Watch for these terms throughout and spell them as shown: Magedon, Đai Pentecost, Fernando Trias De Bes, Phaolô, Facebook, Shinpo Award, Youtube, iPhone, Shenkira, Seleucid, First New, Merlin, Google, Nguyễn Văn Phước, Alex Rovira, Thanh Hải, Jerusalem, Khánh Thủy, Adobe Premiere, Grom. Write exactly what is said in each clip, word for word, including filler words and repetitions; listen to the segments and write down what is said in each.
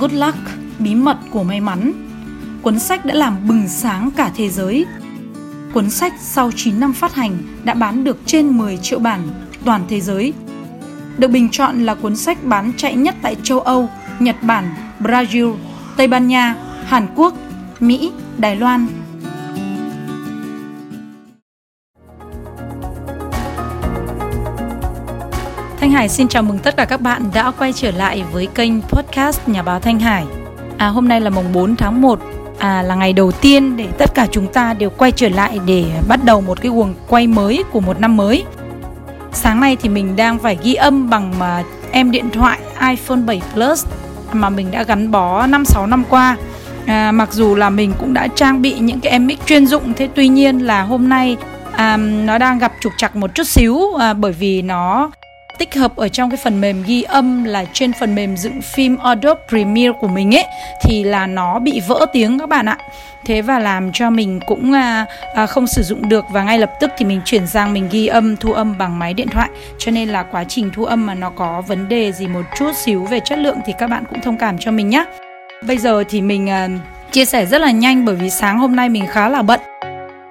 Good Luck, bí mật của may mắn. Cuốn sách đã làm bừng sáng cả thế giới. Cuốn sách sau chín năm phát hành đã bán được trên mười triệu bản toàn thế giới. Được bình chọn là cuốn sách bán chạy nhất tại châu Âu, Nhật Bản, Brazil, Tây Ban Nha, Hàn Quốc, Mỹ, Đài Loan. Thanh Hải xin chào mừng tất cả các bạn đã quay trở lại với kênh podcast Nhà báo Thanh Hải. À, hôm nay là mùng bốn tháng một, à, là ngày đầu tiên để tất cả chúng ta đều quay trở lại để bắt đầu một cái guồng quay mới của một năm mới. Sáng nay thì mình đang phải ghi âm bằng mà em điện thoại iPhone bảy Plus mà mình đã gắn bó năm sáu năm qua. À, mặc dù là mình cũng đã trang bị những cái em mic chuyên dụng, thế tuy nhiên là hôm nay à, nó đang gặp trục trặc một chút xíu à, bởi vì nó tích hợp ở trong cái phần mềm ghi âm là trên phần mềm dựng phim Adobe Premiere của mình ấy, thì là nó bị vỡ tiếng các bạn ạ. Thế và làm cho mình cũng à, à, không sử dụng được, và ngay lập tức thì mình chuyển sang mình ghi âm, thu âm bằng máy điện thoại. Cho nên là quá trình thu âm mà nó có vấn đề gì một chút xíu về chất lượng thì các bạn cũng thông cảm cho mình nhé. Bây giờ thì mình à, chia sẻ rất là nhanh bởi vì sáng hôm nay mình khá là bận.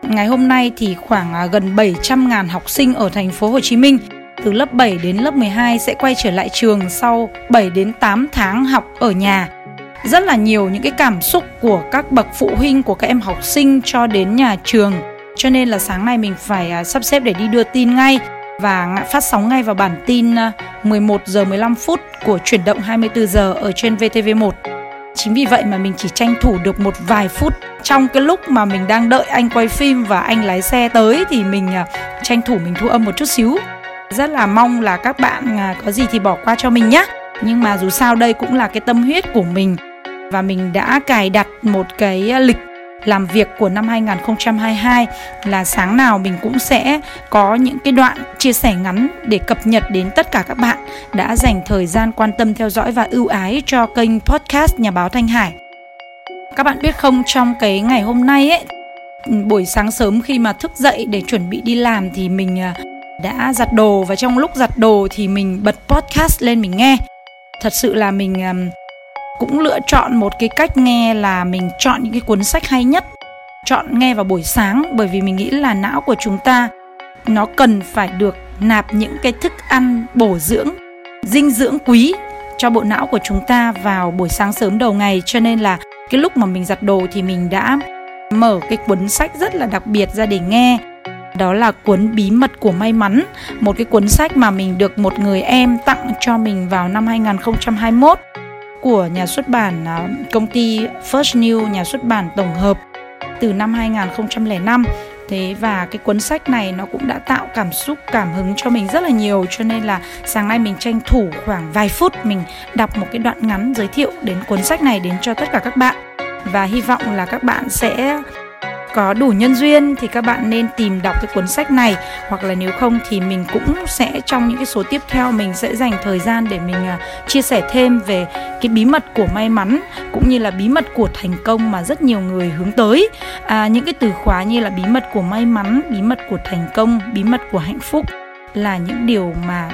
Ngày hôm nay thì khoảng à, gần bảy trăm nghìn học sinh ở thành phố Hồ Chí Minh từ lớp bảy đến lớp mười hai sẽ quay trở lại trường sau bảy đến tám tháng học ở nhà. Rất là nhiều những cái cảm xúc của các bậc phụ huynh, của các em học sinh cho đến nhà trường. Cho nên là sáng nay mình phải sắp xếp để đi đưa tin ngay và phát sóng ngay vào bản tin mười một giờ mười lăm phút của Chuyển động hai mươi tư giờ ở trên vê tê vê một. Chính vì vậy mà mình chỉ tranh thủ được một vài phút trong cái lúc mà mình đang đợi anh quay phim và anh lái xe tới, thì mình tranh thủ mình thu âm một chút xíu. Rất là mong là các bạn có gì thì bỏ qua cho mình nhé. Nhưng mà dù sao đây cũng là cái tâm huyết của mình. Và mình đã cài đặt một cái lịch làm việc của năm hai không hai hai, là sáng nào mình cũng sẽ có những cái đoạn chia sẻ ngắn để cập nhật đến tất cả các bạn đã dành thời gian quan tâm theo dõi và ưu ái cho kênh podcast Nhà báo Thanh Hải. Các bạn biết không, trong cái ngày hôm nay ấy, buổi sáng sớm khi mà thức dậy để chuẩn bị đi làm thì mình đã giặt đồ, và trong lúc giặt đồ thì mình bật podcast lên mình nghe. Thật sự là mình um, cũng lựa chọn một cái cách nghe là mình chọn những cái cuốn sách hay nhất, chọn nghe vào buổi sáng, bởi vì mình nghĩ là não của chúng ta nó cần phải được nạp những cái thức ăn bổ dưỡng, dinh dưỡng quý cho bộ não của chúng ta vào buổi sáng sớm đầu ngày. Cho nên là cái lúc mà mình giặt đồ thì mình đã mở cái cuốn sách rất là đặc biệt ra để nghe. Đó là cuốn Bí mật của may mắn, một cái cuốn sách mà mình được một người em tặng cho mình vào năm hai không hai mốt của nhà xuất bản công ty First New, nhà xuất bản tổng hợp từ năm hai không không năm. Thế và cái cuốn sách này nó cũng đã tạo cảm xúc, cảm hứng cho mình rất là nhiều. Cho nên là sáng nay mình tranh thủ khoảng vài phút mình đọc một cái đoạn ngắn giới thiệu đến cuốn sách này đến cho tất cả các bạn. Và hy vọng là các bạn sẽ có đủ nhân duyên thì các bạn nên tìm đọc cái cuốn sách này, hoặc là nếu không thì mình cũng sẽ trong những cái số tiếp theo mình sẽ dành thời gian để mình uh, chia sẻ thêm về cái bí mật của may mắn cũng như là bí mật của thành công mà rất nhiều người hướng tới. À, những cái từ khóa như là bí mật của may mắn, bí mật của thành công, bí mật của hạnh phúc là những điều mà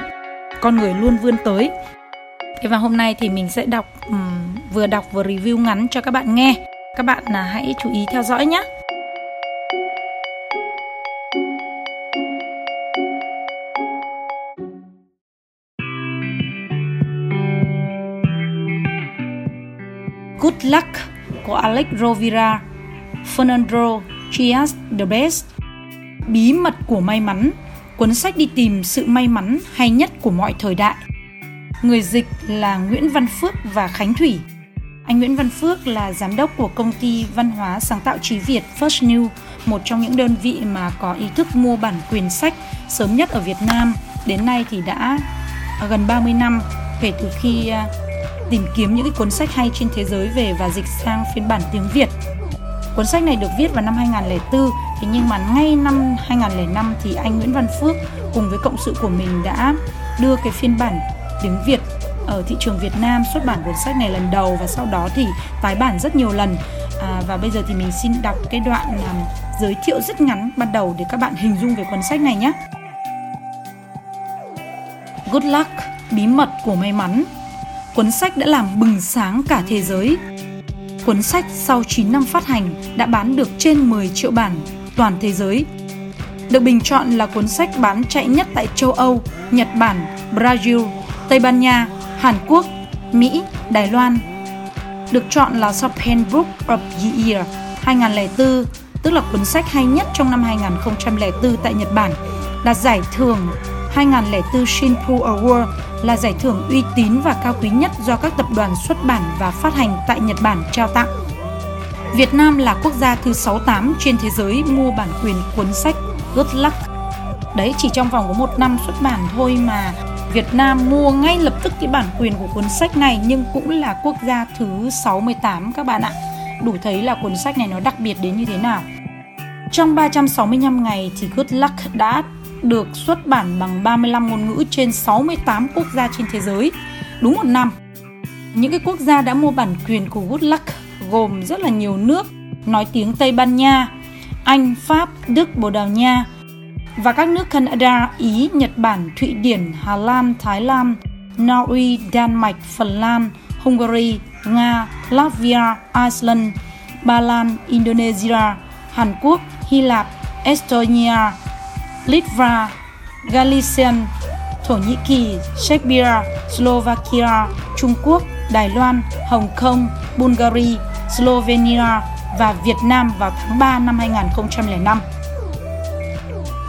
con người luôn vươn tới. Thế và hôm nay thì mình sẽ đọc um, vừa đọc vừa review ngắn cho các bạn nghe. Các bạn uh, hãy chú ý theo dõi nhé. Good Luck của Alex Rovira, Fernando Trias De Bes. Bí mật của may mắn, cuốn sách đi tìm sự may mắn hay nhất của mọi thời đại. Người dịch là Nguyễn Văn Phước và Khánh Thủy. Anh Nguyễn Văn Phước là giám đốc của công ty văn hóa sáng tạo trí Việt First New, một trong những đơn vị mà có ý thức mua bản quyền sách sớm nhất ở Việt Nam. Đến nay thì đã gần ba mươi năm kể từ khi tìm kiếm những cái cuốn sách hay trên thế giới về và dịch sang phiên bản tiếng Việt. Cuốn sách này được viết vào năm hai không không tư, thế nhưng mà ngay năm hai không không năm thì anh Nguyễn Văn Phước cùng với cộng sự của mình đã đưa cái phiên bản tiếng Việt ở thị trường Việt Nam, xuất bản cuốn sách này lần đầu và sau đó thì tái bản rất nhiều lần. À, và bây giờ thì mình xin đọc cái đoạn um, giới thiệu rất ngắn ban đầu để các bạn hình dung về cuốn sách này nhé. Good Luck, bí mật của may mắn. cuốn sách đã làm bừng sáng cả thế giới. Cuốn sách sau chín năm phát hành đã bán được trên mười triệu bản toàn thế giới. Được bình chọn là cuốn sách bán chạy nhất tại châu Âu, Nhật Bản, Brazil, Tây Ban Nha, Hàn Quốc, Mỹ, Đài Loan. Được chọn là Japan Book of the Year hai không không bốn, tức là cuốn sách hay nhất trong năm hai không không bốn tại Nhật Bản, là giải thưởng hai không không bốn Shinpo Award, là giải thưởng uy tín và cao quý nhất do các tập đoàn xuất bản và phát hành tại Nhật Bản trao tặng. Việt Nam là quốc gia thứ sáu mươi tám trên thế giới mua bản quyền cuốn sách Good Luck. Đấy, chỉ trong vòng có một năm xuất bản thôi mà Việt Nam mua ngay lập tức cái bản quyền của cuốn sách này, nhưng cũng là quốc gia thứ sáu mươi tám các bạn ạ. Đủ thấy là cuốn sách này nó đặc biệt đến như thế nào. Trong ba trăm sáu mươi lăm ngày thì Good Luck đã được xuất bản bằng ba mươi lăm ngôn ngữ trên sáu mươi tám quốc gia trên thế giới. Đúng một năm. Những cái quốc gia đã mua bản quyền của Good Luck gồm rất là nhiều nước nói tiếng Tây Ban Nha, Anh, Pháp, Đức, Bồ Đào Nha và các nước Canada, Ý, Nhật Bản, Thụy Điển, Hà Lan, Thái Lan, Na Uy, Đan Mạch, Phần Lan, Hungary, Nga, Latvia, Iceland, Ba Lan, Indonesia, Hàn Quốc, Hy Lạp, Estonia, Litva, Galicia, Thổ Nhĩ Kỳ, Serbia, Slovakia, Trung Quốc, Đài Loan, Hồng Kông, Bulgaria, Slovenia và Việt Nam vào tháng ba năm hai không không năm.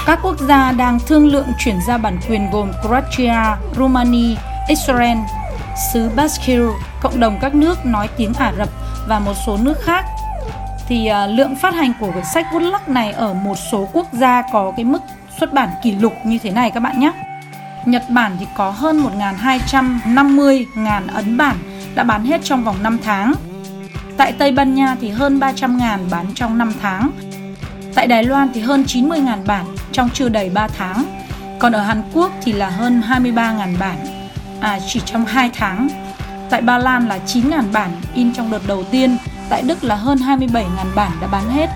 Các quốc gia đang thương lượng chuyển giao bản quyền gồm Croatia, Romania, Israel, xứ Basque, cộng đồng các nước nói tiếng Ả Rập và một số nước khác. Thì uh, lượng phát hành của cuốn sách Good Luck này ở một số quốc gia có cái mức xuất bản kỷ lục như thế này các bạn nhé. Nhật Bản thì có hơn một nghìn hai trăm năm mươi nghìn ấn bản đã bán hết trong vòng năm tháng. Tại Tây Ban Nha thì hơn ba trăm nghìn bán trong năm tháng. Tại Đài Loan thì hơn chín mươi nghìn bản trong chưa đầy ba tháng. Còn ở Hàn Quốc thì là hơn hai mươi ba nghìn bản à, chỉ trong hai tháng. Tại Ba Lan là chín nghìn bản in trong đợt đầu tiên. Tại Đức là hơn hai mươi bảy nghìn bản đã bán hết.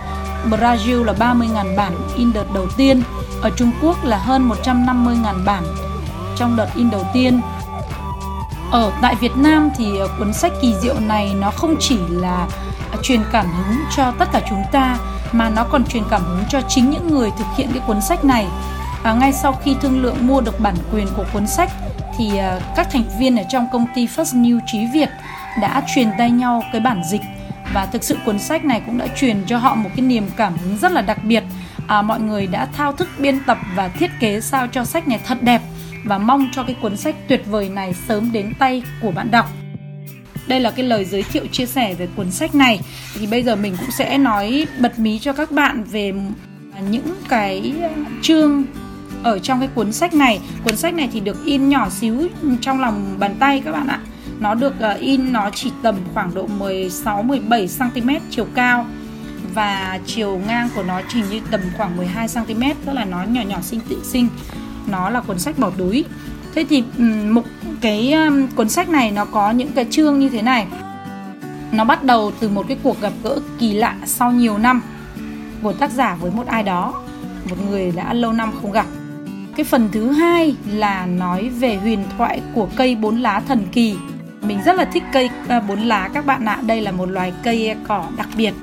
Brazil là ba mươi nghìn bản in đợt đầu tiên. Ở Trung Quốc là hơn một trăm năm mươi nghìn bản trong đợt in đầu tiên. Ở tại Việt Nam thì cuốn sách kỳ diệu này nó không chỉ là truyền cảm hứng cho tất cả chúng ta mà nó còn truyền cảm hứng cho chính những người thực hiện cái cuốn sách này. À, ngay sau khi thương lượng mua được bản quyền của cuốn sách thì à, các thành viên ở trong công ty First New Trí Việt đã truyền tay nhau cái bản dịch và thực sự cuốn sách này cũng đã truyền cho họ một cái niềm cảm hứng rất là đặc biệt. À, mọi người đã thao thức biên tập và thiết kế sao cho sách này thật đẹp và mong cho cái cuốn sách tuyệt vời này sớm đến tay của bạn đọc. Đây là cái lời giới thiệu chia sẻ về cuốn sách này. Thì bây giờ mình cũng sẽ nói bật mí cho các bạn về những cái chương ở trong cái cuốn sách này. Cuốn sách này thì được in nhỏ xíu trong lòng bàn tay các bạn ạ. Nó được in nó chỉ tầm khoảng độ mười sáu mười bảy xăng ti mét chiều cao và chiều ngang của nó chỉ như tầm khoảng mười hai xăng ti mét, tức là nó nhỏ nhỏ xinh tự xinh. Nó là cuốn sách bỏ túi. Thế thì một cái um, cuốn sách này nó có những cái chương như thế này. Nó bắt đầu từ một cái cuộc gặp gỡ kỳ lạ sau nhiều năm của tác giả với một ai đó, một người đã lâu năm không gặp. Cái phần thứ hai là nói về huyền thoại của cây bốn lá thần kỳ. Mình rất là thích cây uh, bốn lá các bạn ạ. Đây là một loài cây cỏ đặc biệt.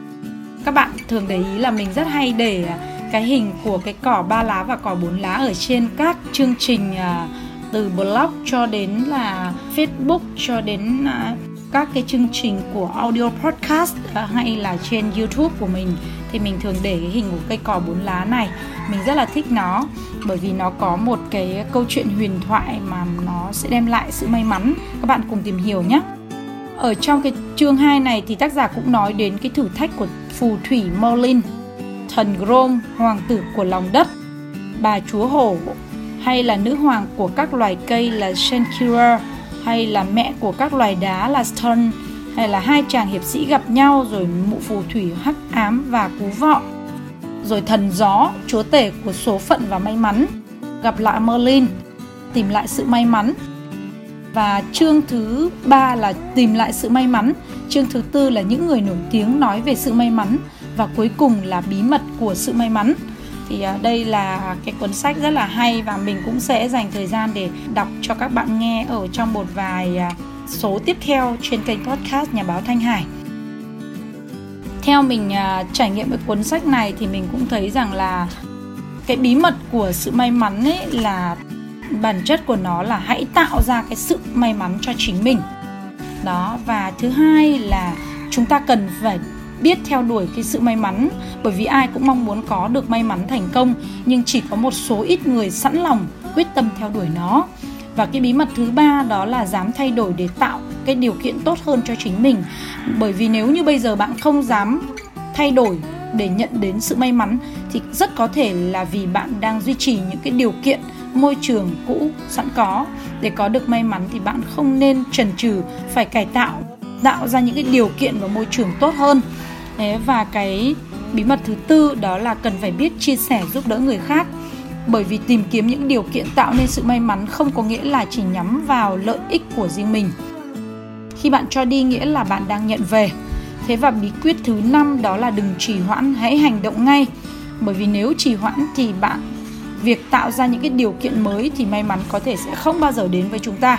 Các bạn thường để ý là mình rất hay để cái hình của cái cỏ ba lá và cỏ bốn lá ở trên các chương trình uh, từ blog cho đến là Facebook, cho đến uh, các cái chương trình của audio podcast uh, hay là trên YouTube của mình. Thì mình thường để cái hình của cây cỏ bốn lá này. Mình rất là thích nó bởi vì nó có một cái câu chuyện huyền thoại mà nó sẽ đem lại sự may mắn. Các bạn cùng tìm hiểu nhé. Ở trong cái chương hai này thì tác giả cũng nói đến cái thử thách của phù thủy Merlin, thần Grom, hoàng tử của lòng đất, bà chúa hổ, hay là nữ hoàng của các loài cây là Shenkira, hay là mẹ của các loài đá là Stone, hay là hai chàng hiệp sĩ gặp nhau, rồi mụ phù thủy hắc ám và cú vọ, rồi thần gió, chúa tể của số phận và may mắn, gặp lại Merlin, tìm lại sự may mắn. Và chương thứ ba là tìm lại sự may mắn, chương thứ tư là những người nổi tiếng nói về sự may mắn, và cuối cùng là bí mật của sự may mắn. Thì đây là cái cuốn sách rất là hay và mình cũng sẽ dành thời gian để đọc cho các bạn nghe ở trong một vài số tiếp theo trên kênh podcast Nhà báo Thanh Hải. Theo mình uh, trải nghiệm với cuốn sách này thì mình cũng thấy rằng là cái bí mật của sự may mắn ấy là bản chất của nó là hãy tạo ra cái sự may mắn cho chính mình. Đó, và thứ hai là chúng ta cần phải biết theo đuổi cái sự may mắn, bởi vì ai cũng mong muốn có được may mắn thành công, nhưng chỉ có một số ít người sẵn lòng quyết tâm theo đuổi nó. Và cái bí mật thứ ba đó là dám thay đổi để tạo cái điều kiện tốt hơn cho chính mình. Bởi vì nếu như bây giờ bạn không dám thay đổi để nhận đến sự may mắn thì rất có thể là vì bạn đang duy trì những cái điều kiện môi trường cũ sẵn có. Để có được may mắn thì bạn không nên chần chừ, phải cải tạo, tạo ra những cái điều kiện và môi trường tốt hơn. Đấy, và cái bí mật thứ tư đó là cần phải biết chia sẻ giúp đỡ người khác. Bởi vì tìm kiếm những điều kiện tạo nên sự may mắn không có nghĩa là chỉ nhắm vào lợi ích của riêng mình. Khi bạn cho đi nghĩa là bạn đang nhận về. Thế và bí quyết thứ năm đó là đừng trì hoãn, hãy hành động ngay. Bởi vì nếu trì hoãn thì bạn việc tạo ra những cái điều kiện mới thì may mắn có thể sẽ không bao giờ đến với chúng ta.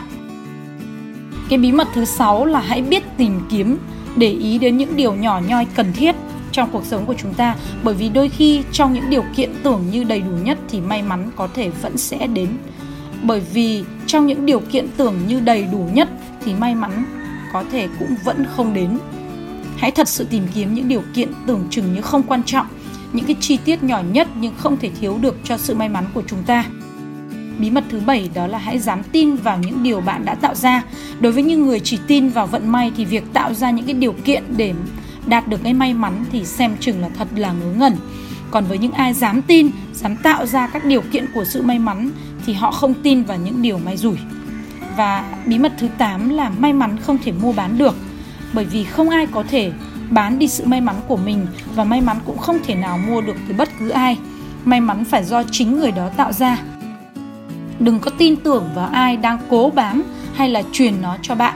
Cái bí mật thứ sáu là hãy biết tìm kiếm, để ý đến những điều nhỏ nhoi cần thiết trong cuộc sống của chúng ta. Bởi vì đôi khi trong những điều kiện tưởng như đầy đủ nhất thì may mắn có thể vẫn sẽ đến. Bởi vì trong những điều kiện tưởng như đầy đủ nhất thì may mắn có thể cũng vẫn không đến. Hãy thật sự tìm kiếm những điều kiện tưởng chừng như không quan trọng, những cái chi tiết nhỏ nhất nhưng không thể thiếu được cho sự may mắn của chúng ta. Bí mật thứ bảy đó là hãy dám tin vào những điều bạn đã tạo ra. Đối với những người chỉ tin vào vận may thì việc tạo ra những cái điều kiện để đạt được cái may mắn thì xem chừng là thật là ngớ ngẩn. Còn với những ai dám tin, dám tạo ra các điều kiện của sự may mắn thì họ không tin vào những điều may rủi. Và bí mật thứ tám là may mắn không thể mua bán được. Bởi vì không ai có thể bán đi sự may mắn của mình, và may mắn cũng không thể nào mua được từ bất cứ ai. May mắn phải do chính người đó tạo ra. Đừng có tin tưởng vào ai đang cố bám hay là truyền nó cho bạn.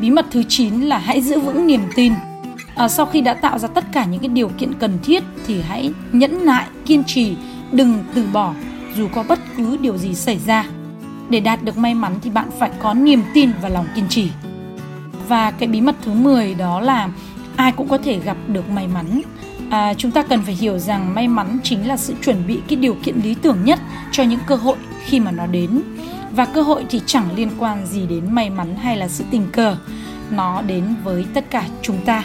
Bí mật thứ chín là hãy giữ vững niềm tin. À, sau khi đã tạo ra tất cả những cái điều kiện cần thiết thì hãy nhẫn nại, kiên trì, đừng từ bỏ dù có bất cứ điều gì xảy ra. Để đạt được may mắn thì bạn phải có niềm tin và lòng kiên trì. Và cái bí mật thứ mười đó là ai cũng có thể gặp được may mắn. À, chúng ta cần phải hiểu rằng may mắn chính là sự chuẩn bị cái điều kiện lý tưởng nhất cho những cơ hội khi mà nó đến. Và cơ hội thì chẳng liên quan gì đến may mắn hay là sự tình cờ. Nó đến với tất cả chúng ta.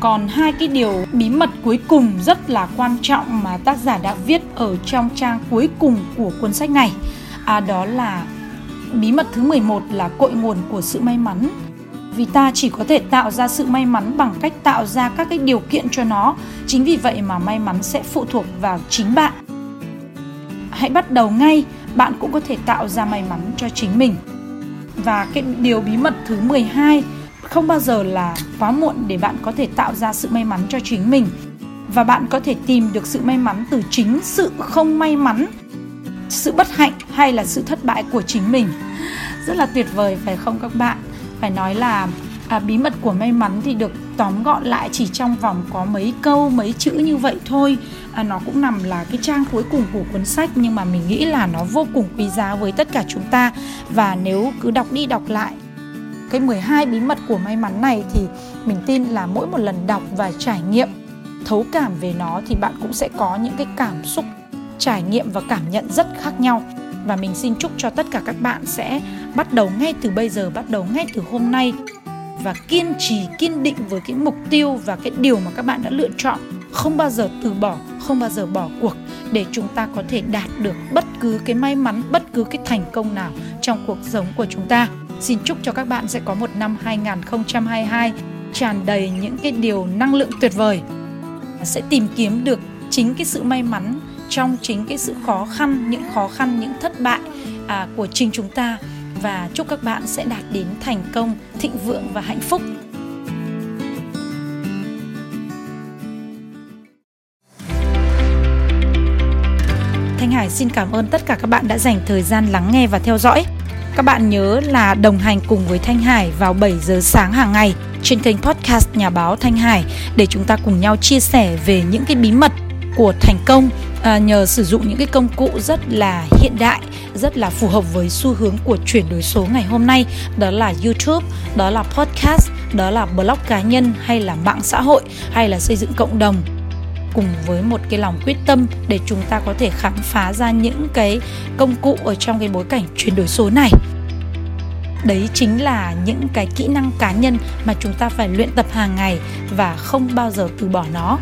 Còn hai cái điều bí mật cuối cùng rất là quan trọng mà tác giả đã viết ở trong trang cuối cùng của cuốn sách này. À, đó là bí mật thứ mười một là cội nguồn của sự may mắn. Vì ta chỉ có thể tạo ra sự may mắn bằng cách tạo ra các cái điều kiện cho nó. Chính vì vậy mà may mắn sẽ phụ thuộc vào chính bạn. Hãy bắt đầu ngay, bạn cũng có thể tạo ra may mắn cho chính mình. Và cái điều bí mật thứ mười hai, không bao giờ là quá muộn để bạn có thể tạo ra sự may mắn cho chính mình. Và bạn có thể tìm được sự may mắn từ chính sự không may mắn, sự bất hạnh hay là sự thất bại của chính mình. Rất là tuyệt vời phải không các bạn? Phải nói là à, bí mật của may mắn thì được tóm gọn lại chỉ trong vòng có mấy câu, mấy chữ như vậy thôi. À, nó cũng nằm là cái trang cuối cùng của cuốn sách, nhưng mà mình nghĩ là nó vô cùng quý giá với tất cả chúng ta. Và nếu cứ đọc đi đọc lại cái mười hai bí mật của may mắn này thì mình tin là mỗi một lần đọc và trải nghiệm, thấu cảm về nó thì bạn cũng sẽ có những cái cảm xúc, trải nghiệm và cảm nhận rất khác nhau. Và mình xin chúc cho tất cả các bạn sẽ bắt đầu ngay từ bây giờ, bắt đầu ngay từ hôm nay và kiên trì, kiên định với cái mục tiêu và cái điều mà các bạn đã lựa chọn. Không bao giờ từ bỏ, không bao giờ bỏ cuộc để chúng ta có thể đạt được bất cứ cái may mắn, bất cứ cái thành công nào trong cuộc sống của chúng ta. Xin chúc cho các bạn sẽ có một năm hai không hai hai tràn đầy những cái điều năng lượng tuyệt vời. Sẽ tìm kiếm được chính cái sự may mắn trong chính cái sự khó khăn, những khó khăn, những thất bại à, của chính chúng ta. Và chúc các bạn sẽ đạt đến thành công, thịnh vượng và hạnh phúc. Thanh Hải xin cảm ơn tất cả các bạn đã dành thời gian lắng nghe và theo dõi. Các bạn nhớ là đồng hành cùng với Thanh Hải vào bảy giờ sáng hàng ngày trên kênh podcast Nhà báo Thanh Hải để chúng ta cùng nhau chia sẻ về những cái bí mật của thành công à, nhờ sử dụng những cái công cụ rất là hiện đại, rất là phù hợp với xu hướng của chuyển đổi số ngày hôm nay. Đó là YouTube, đó là podcast, đó là blog cá nhân hay là mạng xã hội hay là xây dựng cộng đồng, cùng với một cái lòng quyết tâm để chúng ta có thể khám phá ra những cái công cụ ở trong cái bối cảnh chuyển đổi số này. Đấy chính là những cái kỹ năng cá nhân mà chúng ta phải luyện tập hàng ngày và không bao giờ từ bỏ nó.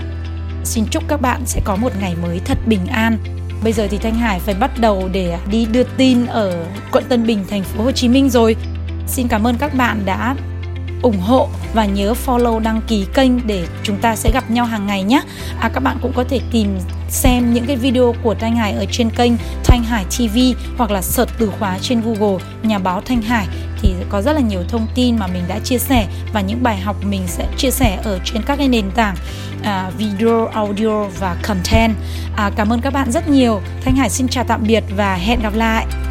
Xin chúc các bạn sẽ có một ngày mới thật bình an. Bây giờ thì Thanh Hải phải bắt đầu để đi đưa tin ở quận Tân Bình, thành phố Hồ Chí Minh rồi. Xin cảm ơn các bạn đã ủng hộ và nhớ follow, đăng ký kênh để chúng ta sẽ gặp nhau hàng ngày nhé. À, các bạn cũng có thể tìm xem những cái video của Thanh Hải ở trên kênh Thanh Hải ti vi hoặc là search từ khóa trên Google nhà báo Thanh Hải, thì có rất là nhiều thông tin mà mình đã chia sẻ và những bài học mình sẽ chia sẻ ở trên các cái nền tảng à, video, audio và content. À, cảm ơn các bạn rất nhiều. Thanh Hải xin chào tạm biệt và hẹn gặp lại.